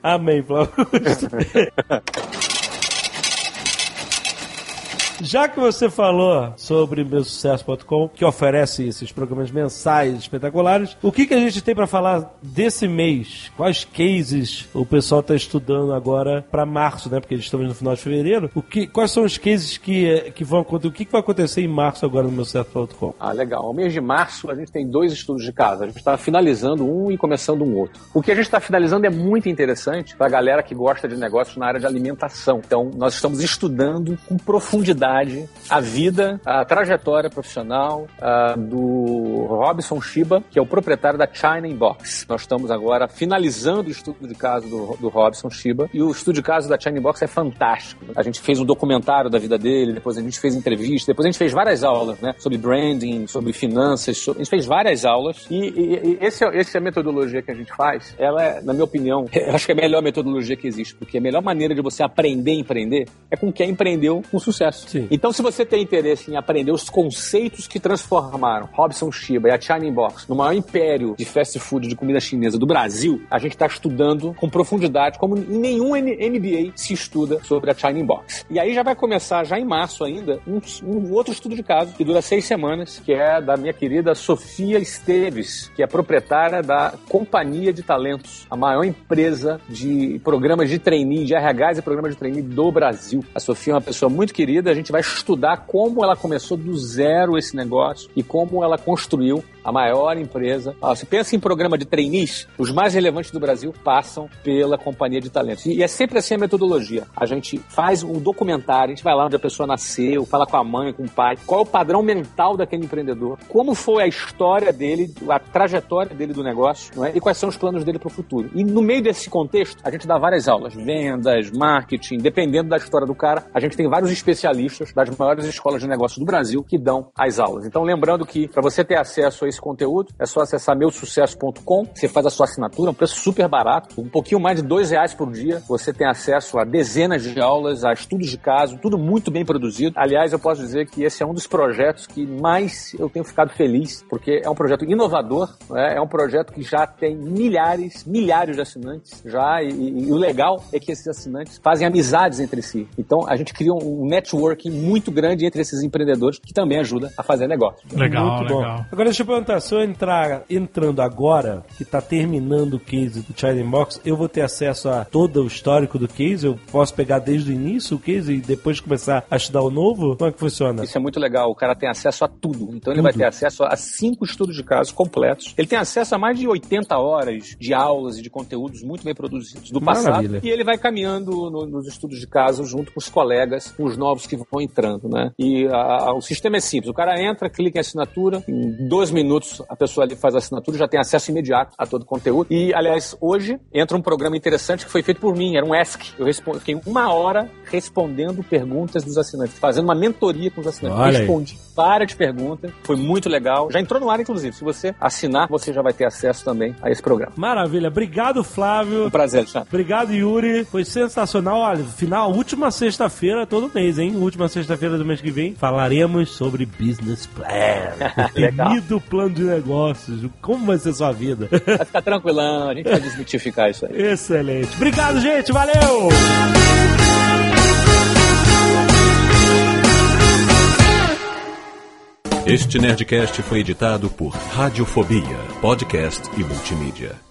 Amém, Flávio. Já que você falou sobre meu sucesso ponto com, que oferece esses programas mensais espetaculares, o que, que a gente tem para falar desse mês? Quais cases o pessoal está estudando agora para março, né? Porque estamos no final de fevereiro. O que, quais são os cases que, que vão acontecer? O que, que vai acontecer em março agora no meu sucesso ponto com? Ah, legal. No mês de março a gente tem dois estudos de caso. A gente está finalizando um e começando um outro. O que a gente está finalizando é muito interessante para a galera que gosta de negócios na área de alimentação. Então, nós estamos estudando com profundidade a vida, a trajetória profissional a, do Robson Shiba, que é o proprietário da China Inbox. Nós estamos agora finalizando o estudo de caso do, do Robson Shiba, e o estudo de caso da China Inbox é fantástico. A gente fez um documentário da vida dele, depois a gente fez entrevista, depois a gente fez várias aulas, né, sobre branding, sobre finanças, sobre... a gente fez várias aulas, e, e, e esse, essa é a metodologia que a gente faz. Ela é, na minha opinião, eu acho que é a melhor metodologia que existe, porque a melhor maneira de você aprender a empreender é com quem empreendeu com sucesso. Sim. Então, se você tem interesse em aprender os conceitos que transformaram Robson Shiba e a China Inbox no maior império de fast food de comida chinesa do Brasil, a gente está estudando com profundidade, como em nenhum M B A se estuda sobre a China Inbox. E aí já vai começar, já em março ainda, um, um outro estudo de caso, que dura seis semanas, que é da minha querida Sofia Esteves, que é proprietária da Companhia de Talentos, a maior empresa de programas de trainee, de R Hs e programas de trainee do Brasil. A Sofia é uma pessoa muito querida, a gente vai estudar como ela começou do zero esse negócio e como ela construiu a maior empresa. Ah, se pensa em programa de trainees, os mais relevantes do Brasil passam pela Companhia de Talentos. E é sempre assim a metodologia. A gente faz um documentário, a gente vai lá onde a pessoa nasceu, fala com a mãe, com o pai, qual é o padrão mental daquele empreendedor, como foi a história dele, a trajetória dele do negócio, não é? E quais são os planos dele para o futuro. E no meio desse contexto, a gente dá várias aulas, vendas, marketing, dependendo da história do cara, a gente tem vários especialistas das maiores escolas de negócios do Brasil que dão as aulas. Então, lembrando que para você ter acesso a esse conteúdo, é só acessar meu sucesso ponto com, você faz a sua assinatura, um preço super barato, um pouquinho mais de dois reais por dia, você tem acesso a dezenas de aulas, a estudos de caso, tudo muito bem produzido. Aliás, eu posso dizer que esse é um dos projetos que mais eu tenho ficado feliz, porque é um projeto inovador, né? É um projeto que já tem milhares, milhares de assinantes já, e, e, e o legal é que esses assinantes fazem amizades entre si. Então, a gente cria um networking muito grande entre esses empreendedores, que também ajuda a fazer negócio. Legal, muito legal. Bom. Agora deixa eu perguntar perguntar, se eu entrar entrando agora, que está terminando o case do China Inbox, eu vou ter acesso a todo o histórico do case? Eu posso pegar desde o início o case e depois começar a estudar o novo? Como é que funciona? Isso é muito legal. O cara tem acesso a tudo. Então tudo. Ele vai ter acesso a cinco estudos de caso completos. Ele tem acesso a mais de oitenta horas de aulas e de conteúdos muito bem produzidos do passado. Maravilha. E ele vai caminhando no, nos estudos de caso junto com os colegas, com os novos que vão entrando, né? E a, a, o sistema é simples. O cara entra, clica em assinatura, em dois minutos a pessoa ali faz a assinatura e já tem acesso imediato a todo o conteúdo. E, aliás, hoje entra um programa interessante que foi feito por mim, era um Ask. Eu respondi, fiquei uma hora respondendo perguntas dos assinantes, fazendo uma mentoria com os assinantes. Olha, respondi várias perguntas, foi muito legal. Já entrou no ar, inclusive. Se você assinar, você já vai ter acesso também a esse programa. Maravilha. Obrigado, Flávio. Um prazer, Alexandre. Obrigado, Yuri. Foi sensacional. Olha, final, última sexta-feira todo mês, hein? Última sexta-feira do mês que vem falaremos sobre Business Plan. Temido plano de negócios. Como vai ser sua vida? Vai ficar tranquilão. A gente vai desmitificar isso aí. Excelente. Obrigado, gente. Valeu! Este Nerdcast foi editado por Radiofobia, podcast e multimídia.